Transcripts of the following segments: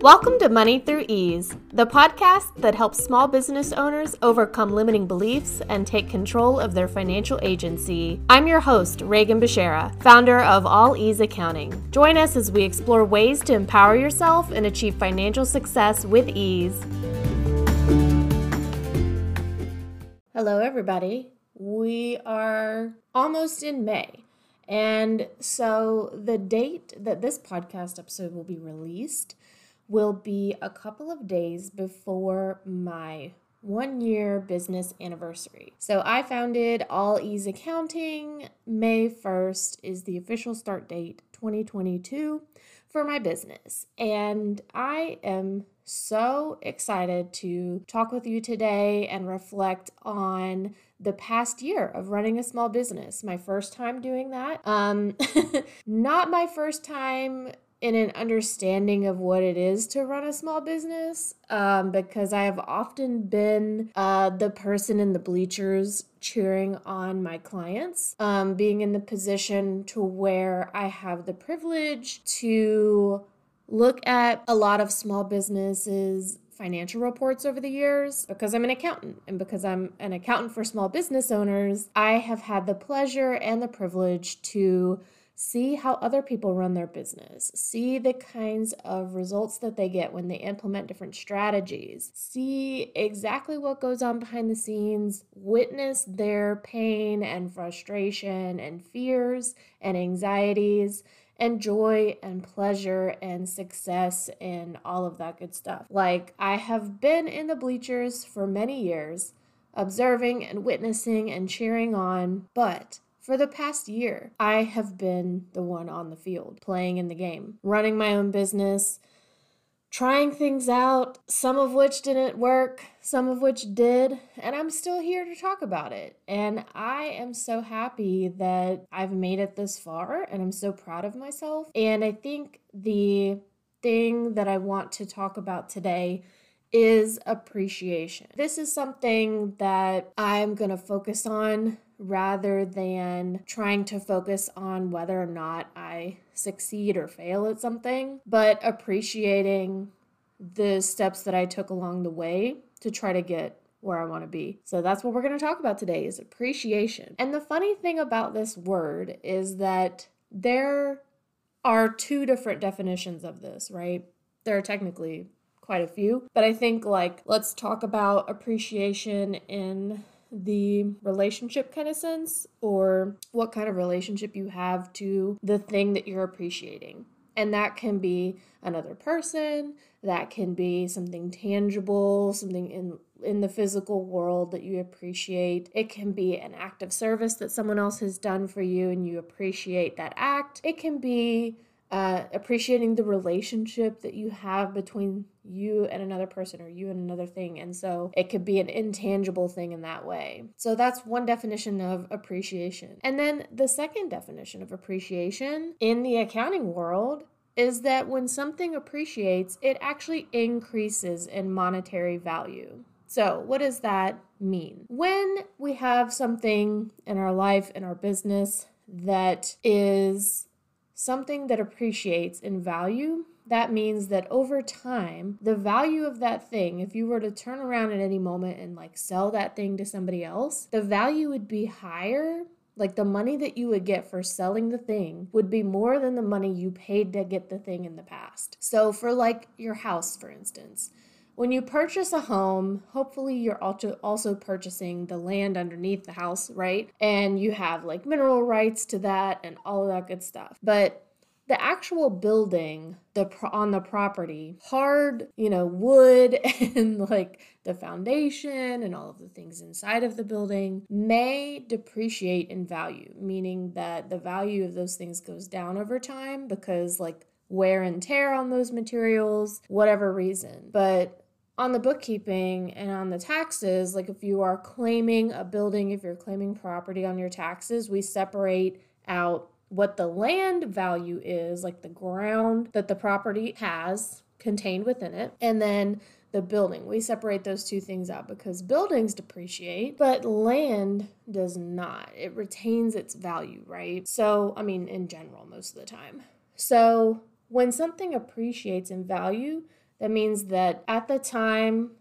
Welcome to Money Through Ease, the podcast that helps small business owners overcome limiting beliefs and take control of their financial agency. I'm your host, Regan Bashara, founder of All Ease Accounting. Join us as we explore ways to empower yourself and achieve financial success with ease. Hello, everybody. We are almost in May. And so the date that this podcast episode will be released will be a couple of days before my one-year business anniversary. So I founded All Ease Accounting. May 1st is the official start date, 2022, for my business. And I am so excited to talk with you today and reflect on the past year of running a small business. My first time doing that. Not my first time in an understanding of what it is to run a small business, because I have often been the person in the bleachers cheering on my clients, being in the position to where I have the privilege to look at a lot of small businesses' financial reports over the years. Because I'm an accountant and because I'm an accountant for small business owners, I have had the pleasure and the privilege to see how other people run their business, see the kinds of results that they get when they implement different strategies, see exactly what goes on behind the scenes, witness their pain and frustration and fears and anxieties and joy and pleasure and success and all of that good stuff. Like, I have been in the bleachers for many years, observing and witnessing and cheering on, but for the past year, I have been the one on the field, playing in the game, running my own business, trying things out, some of which didn't work, some of which did, and I'm still here to talk about it. And I am so happy that I've made it this far, and I'm so proud of myself. And I think the thing that I want to talk about today is appreciation. This is something that I'm going to focus on rather than trying to focus on whether or not I succeed or fail at something, but appreciating the steps that I took along the way to try to get where I want to be. So that's what we're going to talk about today, is appreciation. And the funny thing about this word is that there are two different definitions of this, right? There are technically quite a few, but I think, like, let's talk about appreciation in the relationship kind of sense, or what kind of relationship you have to the thing that you're appreciating. And that can be another person, that can be something tangible, something in the physical world that you appreciate. It can be an act of service that someone else has done for you and you appreciate that act. It can be appreciating the relationship that you have between you and another person, or you and another thing. And so it could be an intangible thing in that way. So that's one definition of appreciation. And then the second definition of appreciation in the accounting world is that when something appreciates, it actually increases in monetary value. So what does that mean? When we have something in our life, in our business, that is something that appreciates in value, that means that over time, the value of that thing, if you were to turn around at any moment and, like, sell that thing to somebody else, the value would be higher. Like, the money that you would get for selling the thing would be more than the money you paid to get the thing in the past. So for, like, your house, for instance, when you purchase a home, hopefully you're also purchasing the land underneath the house, right? And you have, like, mineral rights to that and all of that good stuff. But the actual building on the property, hard, wood and, like, the foundation and all of the things inside of the building may depreciate in value, meaning that the value of those things goes down over time because, like, wear and tear on those materials, whatever reason. But on the bookkeeping and on the taxes, like, if you are claiming a building, if you're claiming property on your taxes, we separate out what the land value is, like the ground that the property has contained within it, and then the building. We separate those two things out because buildings depreciate, but land does not. It retains its value, right? So, I mean, in general, most of the time. So when something appreciates in value, That means that at the time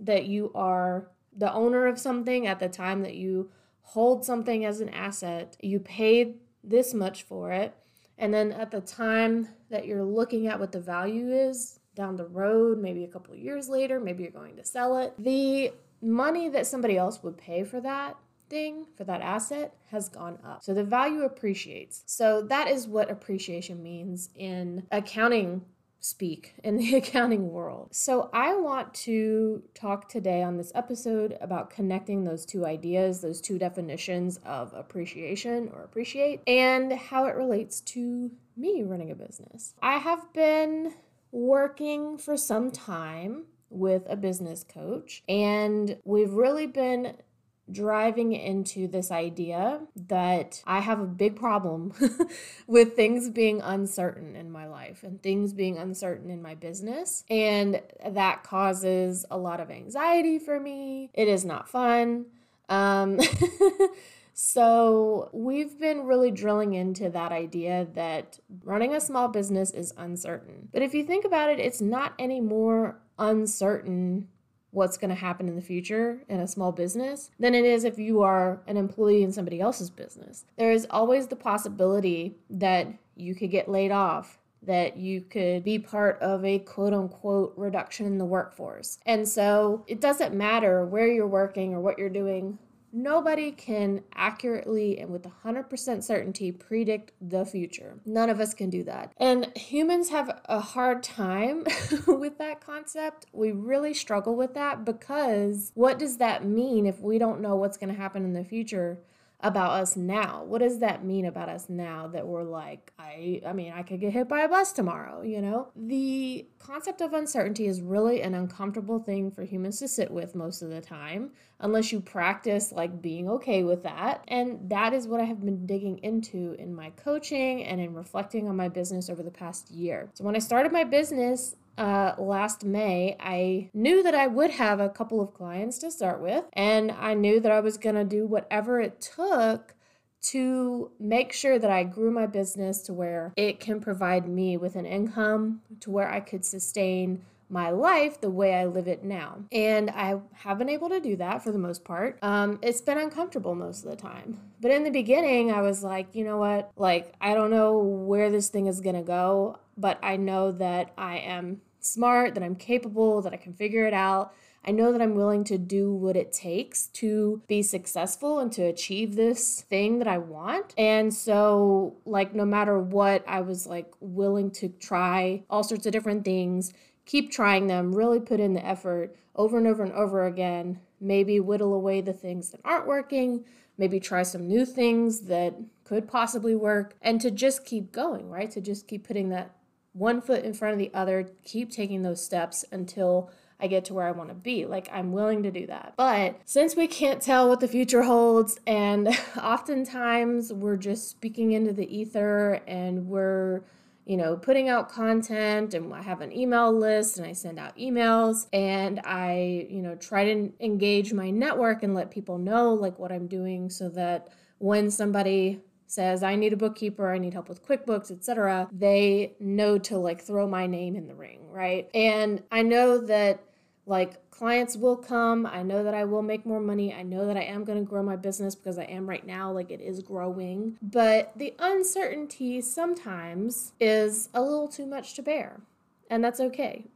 that you are the owner of something, at the time that you hold something as an asset, you paid this much for it. And then at the time that you're looking at what the value is down the road, maybe a couple of years later, maybe you're going to sell it, the money that somebody else would pay for that thing, for that asset, has gone up. So the value appreciates. So that is what appreciation means in accounting speak, in the accounting world. So I want to talk today on this episode about connecting those two ideas, those two definitions of appreciation or appreciate, and how it relates to me running a business. I have been working for some time with a business coach, and we've really been driving into this idea that I have a big problem with things being uncertain in my life and things being uncertain in my business. And that causes a lot of anxiety for me. It is not fun. So we've been really drilling into that idea that running a small business is uncertain. But if you think about it, it's not any more uncertain what's going to happen in the future in a small business than it is if you are an employee in somebody else's business. There is always the possibility that you could get laid off, that you could be part of a quote-unquote reduction in the workforce. And so it doesn't matter where you're working or what you're doing. Nobody can accurately and with 100% certainty predict the future. None of us can do that. And humans have a hard time with that concept. We really struggle with that because what does that mean if we don't know what's going to happen in the future about us now? What does that mean about us now that we're like, I could get hit by a bus tomorrow, you know? The concept of uncertainty is really an uncomfortable thing for humans to sit with most of the time, unless you practice like being okay with that. And that is what I have been digging into in my coaching and in reflecting on my business over the past year. So when I started my business, last May, I knew that I would have a couple of clients to start with, and I knew that I was going to do whatever it took to make sure that I grew my business to where it can provide me with an income, to where I could sustain my life the way I live it now. And I have been able to do that for the most part. It's been uncomfortable most of the time. But in the beginning, I was like, you know what? Like, I don't know where this thing is going to go, but I know that I am smart, that I'm capable, that I can figure it out. I know that I'm willing to do what it takes to be successful and to achieve this thing that I want. And so, like, no matter what, I was like willing to try all sorts of different things, keep trying them, really put in the effort over and over and over again, maybe whittle away the things that aren't working, maybe try some new things that could possibly work, and to just keep going, right? To just keep putting that one foot in front of the other, keep taking those steps until I get to where I want to be. Like, I'm willing to do that. But since we can't tell what the future holds, and oftentimes we're just speaking into the ether and we're putting out content, and I have an email list and I send out emails, and I, try to engage my network and let people know like what I'm doing, so that when somebody says, I need a bookkeeper, I need help with QuickBooks, etc., they know to like throw my name in the ring, right? And I know that like clients will come. I know that I will make more money. I know that I am going to grow my business because I am right now, like it is growing. But the uncertainty sometimes is a little too much to bear, and that's okay.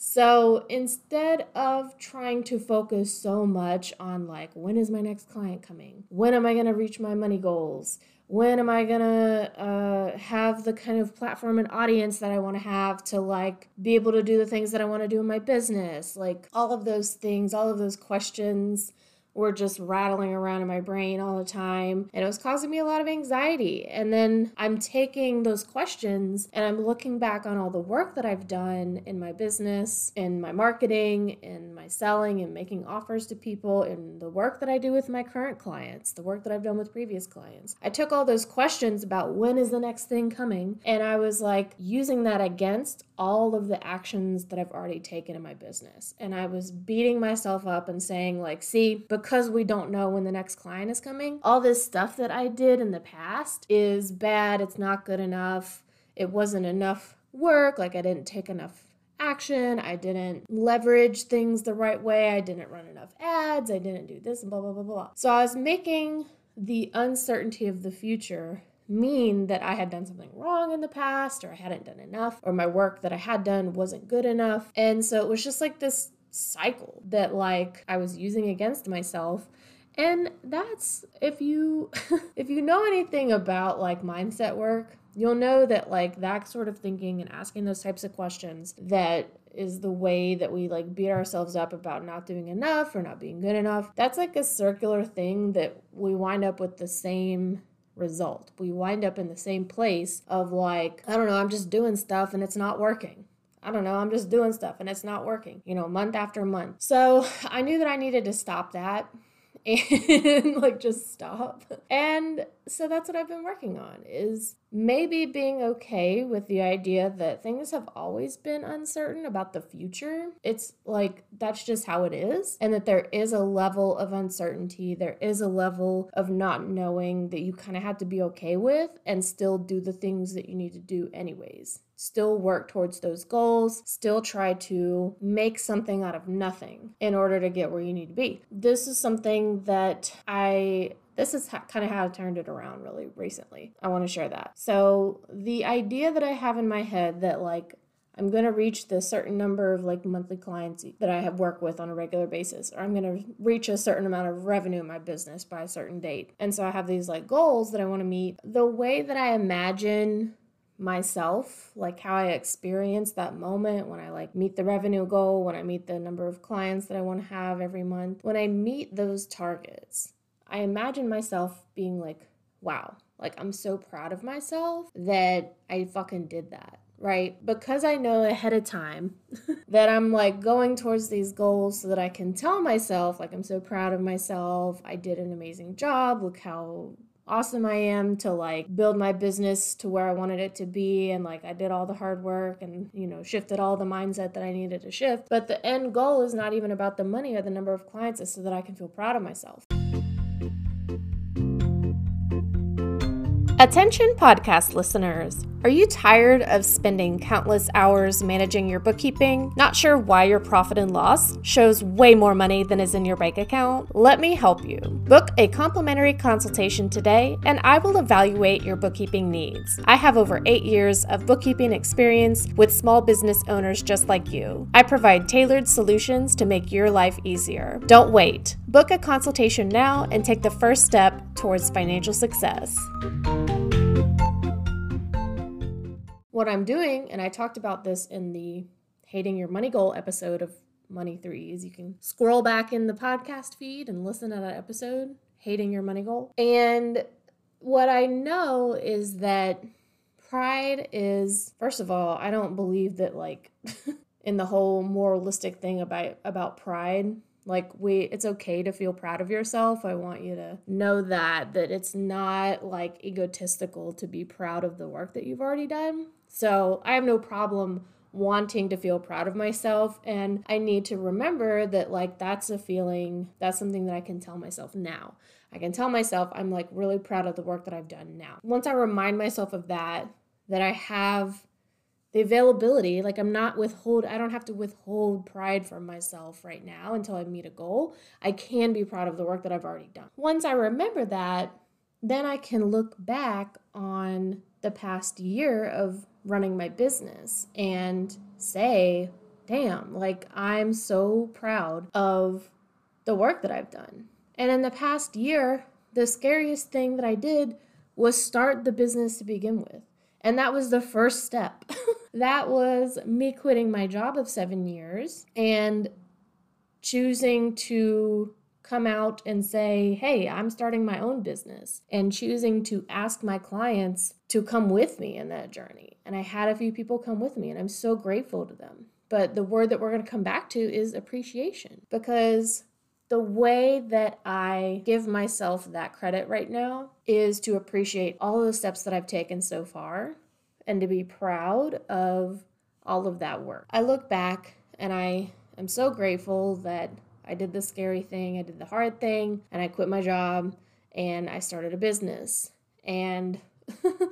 So instead of trying to focus so much on like, when is my next client coming? When am I going to reach my money goals? When am I going to have the kind of platform and audience that I want to have to like be able to do the things that I want to do in my business? Like all of those things, all of those questions were just rattling around in my brain all the time. And it was causing me a lot of anxiety. And then I'm taking those questions and I'm looking back on all the work that I've done in my business, in my marketing, in my selling and making offers to people, in the work that I do with my current clients, the work that I've done with previous clients. I took all those questions about when is the next thing coming, and I was like using that against all of the actions that I've already taken in my business. And I was beating myself up and saying like, see, because we don't know when the next client is coming, all this stuff that I did in the past is bad. It's not good enough. It wasn't enough work. Like I didn't take enough action. I didn't leverage things the right way. I didn't run enough ads. I didn't do this and blah, blah, blah, blah. So I was making the uncertainty of the future mean that I had done something wrong in the past, or I hadn't done enough, or my work that I had done wasn't good enough. And so it was just like this cycle that like I was using against myself. And that's, if you know anything about like mindset work, you'll know that like that sort of thinking and asking those types of questions, that is the way that we like beat ourselves up about not doing enough or not being good enough. That's like a circular thing that we wind up with the same result. We wind up in the same place of like, I don't know, I'm just doing stuff and it's not working. I don't know, I'm just doing stuff and it's not working, you know, month after month. So I knew that I needed to stop that. And like just stop. And so that's what I've been working on, is maybe being okay with the idea that things have always been uncertain about the future. It's like, that's just how it is. And that there is a level of uncertainty. There is a level of not knowing that you kind of have to be okay with and still do the things that you need to do anyways. Still work towards those goals, still try to make something out of nothing in order to get where you need to be. This is something that this is kind of how I turned it around really recently. I want to share that. So the idea that I have in my head that like, I'm going to reach the certain number of like monthly clients that I have work with on a regular basis, or I'm going to reach a certain amount of revenue in my business by a certain date. And so I have these like goals that I want to meet. The way that I imagine myself, like how I experience that moment when I like meet the revenue goal, when I meet the number of clients that I want to have every month, when I meet those targets, I imagine myself being like, wow, like I'm so proud of myself that I fucking did that, right? Because I know ahead of time that I'm like going towards these goals so that I can tell myself like, I'm so proud of myself. I did an amazing job. Look how awesome I am to like build my business to where I wanted it to be, and like I did all the hard work and, you know, shifted all the mindset that I needed to shift. But the end goal is not even about the money or the number of clients. It's so that I can feel proud of myself. Attention podcast listeners, are you tired of spending countless hours managing your bookkeeping? Not sure why your profit and loss shows way more money than is in your bank account? Let me help you. Book a complimentary consultation today and I will evaluate your bookkeeping needs. I have over 8 years of bookkeeping experience with small business owners just like you. I provide tailored solutions to make your life easier. Don't wait. Book a consultation now and take the first step towards financial success. What I'm doing, and I talked about this in the Hating Your Money Goal episode of Money Through Ease. You can scroll back in the podcast feed and listen to that episode, Hating Your Money Goal. And what I know is that pride is, first of all, I don't believe that like in the whole moralistic thing about pride. Like it's okay to feel proud of yourself. I want you to know that it's not like egotistical to be proud of the work that you've already done. So I have no problem wanting to feel proud of myself. And I need to remember that like that's a feeling, that's something that I can tell myself now. I can tell myself I'm like really proud of the work that I've done now. Once I remind myself of that I have the availability, like I don't have to withhold pride from myself right now until I meet a goal. I can be proud of the work that I've already done. Once I remember that, then I can look back on the past year of running my business and say, damn, like I'm so proud of the work that I've done. And in the past year, the scariest thing that I did was start the business to begin with. And that was the first step. That was me quitting my job of 7 years and choosing to come out and say, hey, I'm starting my own business, and choosing to ask my clients to come with me in that journey. And I had a few people come with me and I'm so grateful to them. But the word that we're going to come back to is appreciation, because the way that I give myself that credit right now is to appreciate all of the steps that I've taken so far and to be proud of all of that work. I look back and I am so grateful that I did the scary thing, I did the hard thing, and I quit my job and I started a business. And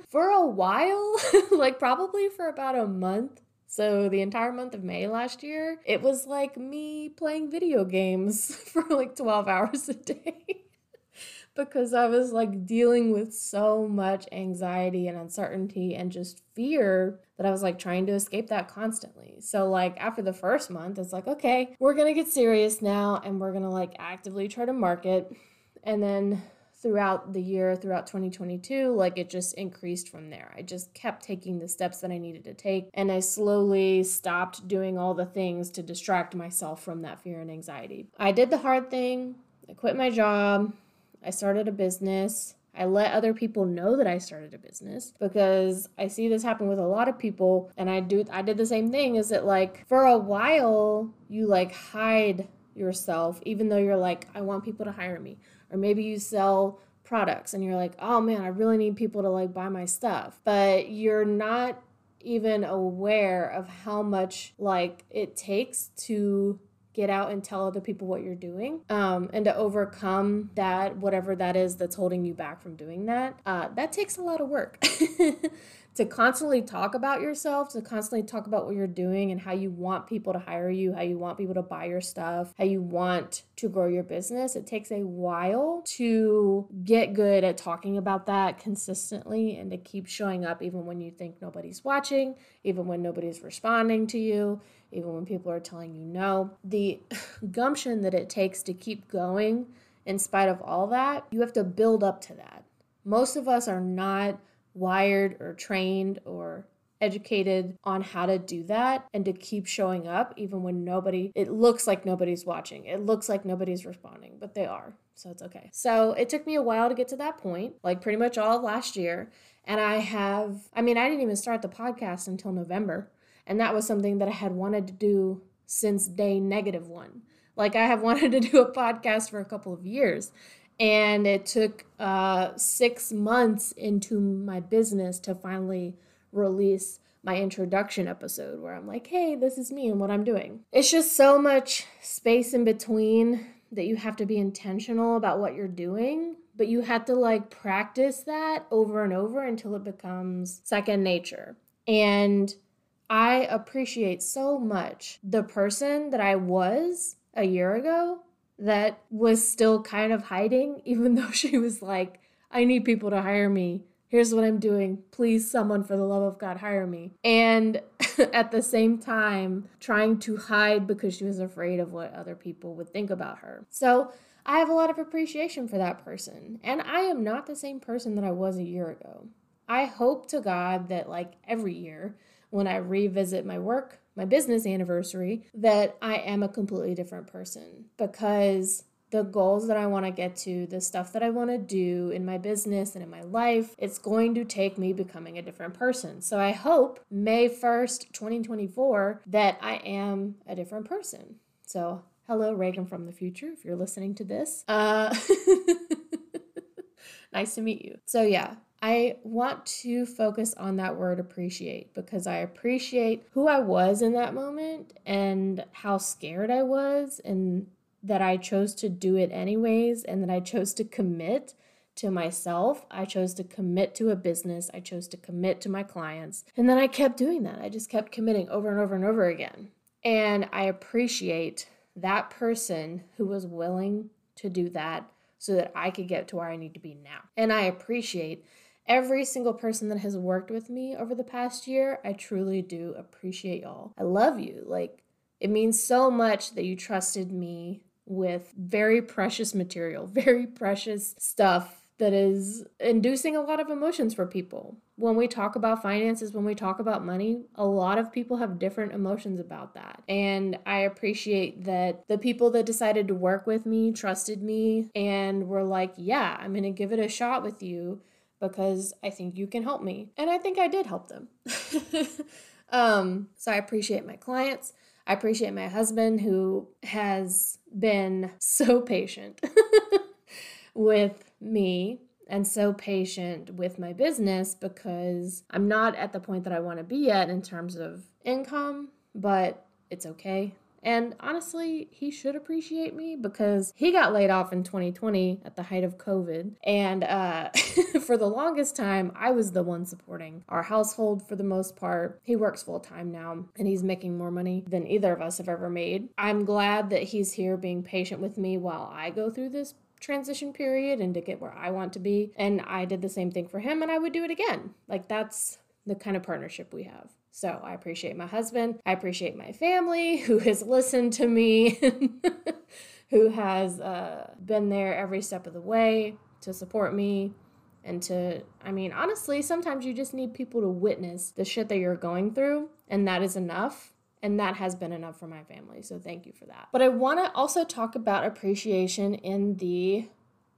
for a while, like probably for about a month, So the entire month of May last year, it was like me playing video games for like 12 hours a day because I was like dealing with so much anxiety and uncertainty and just fear that I was like trying to escape that constantly. So like after the first month, it's like, okay, we're going to get serious now and we're going to like actively try to market. And then throughout the year, throughout 2022, like it just increased from there. I just kept taking the steps that I needed to take. And I slowly stopped doing all the things to distract myself from that fear and anxiety. I did the hard thing. I quit my job. I started a business. I let other people know that I started a business because I see this happen with a lot of people. And I did the same thing, is that like for a while you like hide yourself, even though you're like, I want people to hire me. Or maybe you sell products and you're like, oh man, I really need people to like buy my stuff. But you're not even aware of how much like it takes to get out and tell other people what you're doing and to overcome that, whatever that is that's holding you back from doing that. That takes a lot of work to constantly talk about yourself, to constantly talk about what you're doing and how you want people to hire you, how you want people to buy your stuff, how you want to grow your business. It takes a while to get good at talking about that consistently and to keep showing up even when you think nobody's watching, even when nobody's responding to you, even when people are telling you no. The gumption that it takes to keep going in spite of all that, you have to build up to that. Most of us are not wired or trained or educated on how to do that and to keep showing up even when it looks like nobody's watching. It looks like nobody's responding, but they are, so it's okay. So it took me a while to get to that point, like pretty much all of last year. And I didn't even start the podcast until November. And that was something that I had wanted to do since day -1. Like I have wanted to do a podcast for a couple of years. And it took 6 months into my business to finally release my introduction episode where I'm like, hey, this is me and what I'm doing. It's just so much space in between that you have to be intentional about what you're doing, but you have to like practice that over and over until it becomes second nature. And I appreciate so much the person that I was a year ago that was still kind of hiding, even though she was like, I need people to hire me. Here's what I'm doing. Please, someone, for the love of God, hire me. And at the same time, trying to hide because she was afraid of what other people would think about her. So I have a lot of appreciation for that person. And I am not the same person that I was a year ago. I hope to God that like every year, when I revisit my work, my business anniversary, that I am a completely different person, because the goals that I want to get to, the stuff that I want to do in my business and in my life, it's going to take me becoming a different person. So I hope May 1st, 2024, that I am a different person. So hello, Regan from the future, if you're listening to this. Nice to meet you. So yeah. I want to focus on that word appreciate, because I appreciate who I was in that moment and how scared I was, and that I chose to do it anyways, and that I chose to commit to myself. I chose to commit to a business. I chose to commit to my clients. And then I kept doing that. I just kept committing over and over and over again. And I appreciate that person who was willing to do that so that I could get to where I need to be now. And I appreciate every single person that has worked with me over the past year. I truly do appreciate y'all. I love you. Like, it means so much that you trusted me with very precious material, very precious stuff that is inducing a lot of emotions for people. When we talk about finances, when we talk about money, a lot of people have different emotions about that. And I appreciate that the people that decided to work with me trusted me and were like, yeah, I'm gonna give it a shot with you because I think you can help me. And I think I did help them. So I appreciate my clients. I appreciate my husband, who has been so patient with me and so patient with my business, because I'm not at the point that I want to be at in terms of income, but it's okay. And honestly, he should appreciate me because he got laid off in 2020 at the height of COVID. And for the longest time, I was the one supporting our household for the most part. He works full time now and he's making more money than either of us have ever made. I'm glad that he's here being patient with me while I go through this transition period and to get where I want to be. And I did the same thing for him and I would do it again. Like that's the kind of partnership we have. So I appreciate my husband. I appreciate my family who has listened to me, who has been there every step of the way to support me and to, I mean, honestly, sometimes you just need people to witness the shit that you're going through and that is enough. And that has been enough for my family. So thank you for that. But I want to also talk about appreciation in the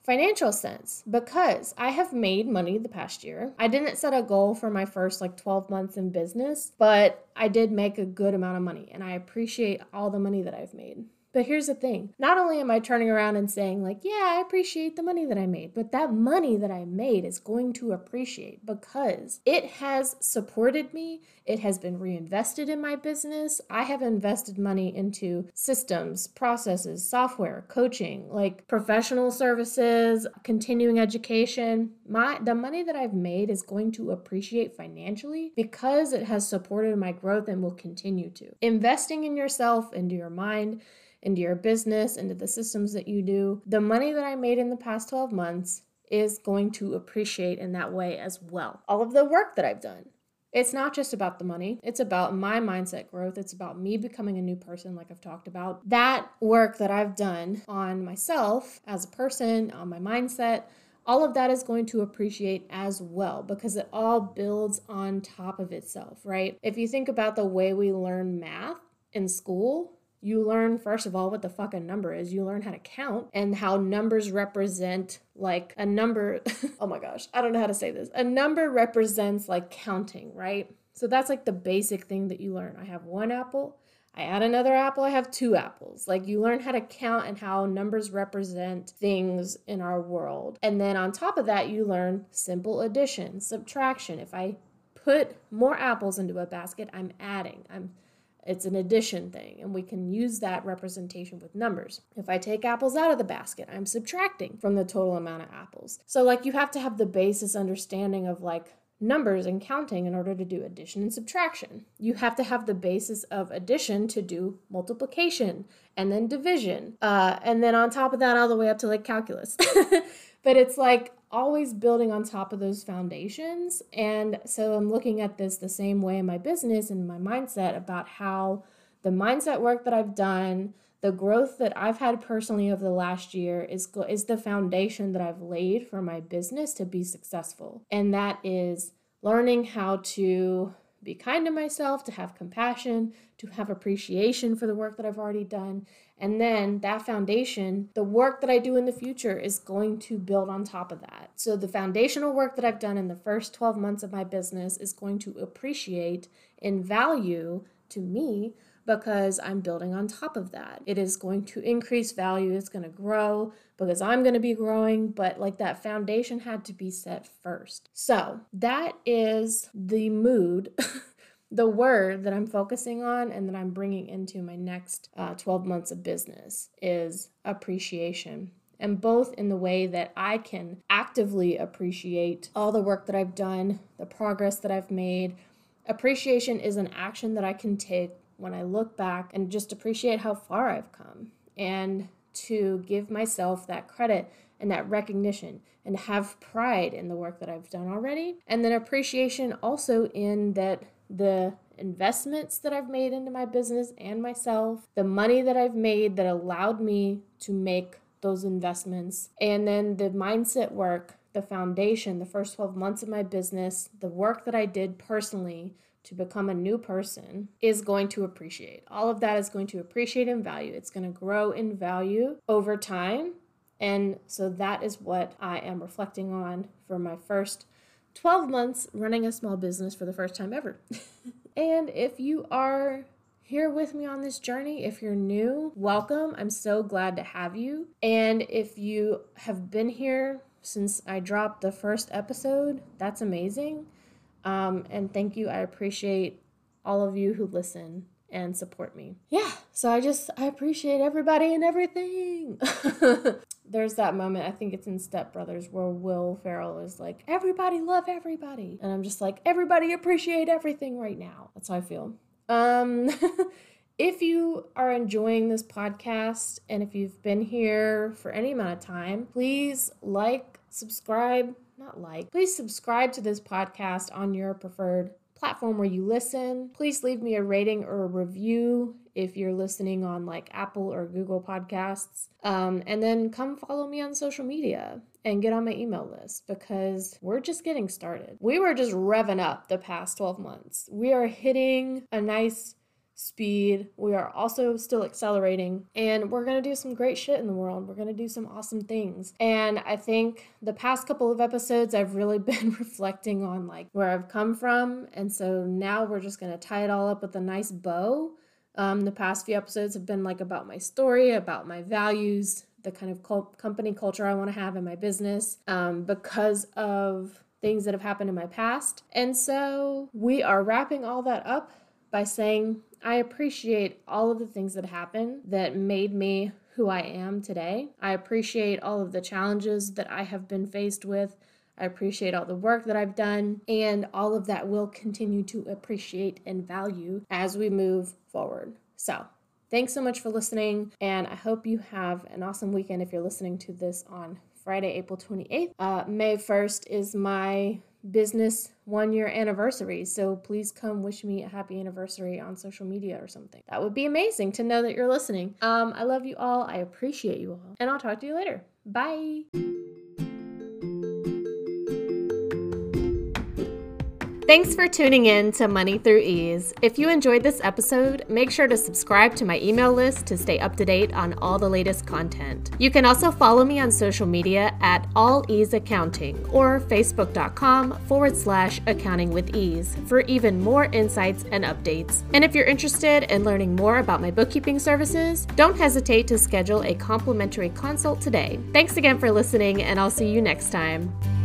financial sense, because I have made money the past year. I didn't set a goal for my first 12 months in business, but I did make a good amount of money and I appreciate all the money that I've made. But here's the thing. Not only am I turning around and saying yeah, I appreciate the money that I made, but that money that I made is going to appreciate because it has supported me. It has been reinvested in my business. I have invested money into systems, processes, software, coaching, professional services, continuing education. The money that I've made is going to appreciate financially because it has supported my growth and will continue to. Investing in yourself, into your mind, into your business, into the systems that you do. The money that I made in the past 12 months is going to appreciate in that way as well. All of the work that I've done. It's not just about the money. It's about my mindset growth. It's about me becoming a new person like I've talked about. That work that I've done on myself as a person, on my mindset, all of that is going to appreciate as well because it all builds on top of itself, right? If you think about the way we learn math in school, you learn, first of all, what the fucking number is. You learn how to count and how numbers represent a number. Oh my gosh, I don't know how to say this. A number represents counting, right? So that's the basic thing that you learn. I have one apple. I add another apple. I have two apples. You learn how to count and how numbers represent things in our world. And then on top of that, you learn simple addition, subtraction. If I put more apples into a basket, I'm adding. It's an addition thing, and we can use that representation with numbers. If I take apples out of the basket, I'm subtracting from the total amount of apples. So you have to have the basis understanding of numbers and counting in order to do addition and subtraction. You have to have the basis of addition to do multiplication and then division. And then on top of that, all the way up to calculus. But it's always building on top of those foundations. And so I'm looking at this the same way in my business and my mindset about how the mindset work that I've done, the growth that I've had personally over the last year is the foundation that I've laid for my business to be successful. And that is learning how to be kind to myself, to have compassion, to have appreciation for the work that I've already done. And then that foundation, the work that I do in the future is going to build on top of that. So the foundational work that I've done in the first 12 months of my business is going to appreciate in value to me because I'm building on top of that. It is going to increase value. It's going to grow because I'm going to be growing, but that foundation had to be set first. So that is the mood, the word that I'm focusing on and that I'm bringing into my next 12 months of business is appreciation. And both in the way that I can actively appreciate all the work that I've done, the progress that I've made. Appreciation is an action that I can take when I look back and just appreciate how far I've come and to give myself that credit and that recognition and have pride in the work that I've done already. And then appreciation also in that the investments that I've made into my business and myself, the money that I've made that allowed me to make those investments, and then the mindset work, the foundation, the first 12 months of my business, the work that I did personally to become a new person is going to appreciate. All of that is going to appreciate in value. It's going to grow in value over time. And so that is what I am reflecting on for my first 12 months running a small business for the first time ever. And if you are here with me on this journey, if you're new, welcome. I'm so glad to have you. And if you have been here since I dropped the first episode, that's amazing. And thank you. I appreciate all of you who listen and support me. Yeah, so I appreciate everybody and everything. There's that moment, I think it's in Step Brothers, where Will Ferrell is like, everybody love everybody. And I'm just like, everybody appreciate everything right now. That's how I feel. If you are enjoying this podcast and if you've been here for any amount of time, please subscribe to this podcast on your preferred platform where you listen. Please leave me a rating or a review if you're listening on like Apple or Google Podcasts. And then come follow me on social media and get on my email list because we're just getting started. We were just revving up the past 12 months. We are hitting a nice speed. We are also still accelerating and we're going to do some great shit in the world. We're going to do some awesome things. And I think the past couple of episodes, I've really been reflecting on like where I've come from. And so now we're just going to tie it all up with a nice bow. The past few episodes have been like about my story, about my values, the kind of company culture I want to have in my business, because of things that have happened in my past. And so we are wrapping all that up by saying, I appreciate all of the things that happened that made me who I am today. I appreciate all of the challenges that I have been faced with. I appreciate all the work that I've done, and all of that will continue to appreciate and value as we move forward. So thanks so much for listening, and I hope you have an awesome weekend if you're listening to this on Friday, April 28th. May 1st is my business one-year anniversary, so please come wish me a happy anniversary on social media or something. That would be amazing to know that you're listening. I love you all. I appreciate you all, and I'll talk to you later. Bye. Thanks for tuning in to Money Through Ease. If you enjoyed this episode, make sure to subscribe to my email list to stay up to date on all the latest content. You can also follow me on social media at All Ease Accounting or facebook.com/accounting with ease for even more insights and updates. And if you're interested in learning more about my bookkeeping services, don't hesitate to schedule a complimentary consult today. Thanks again for listening, and I'll see you next time.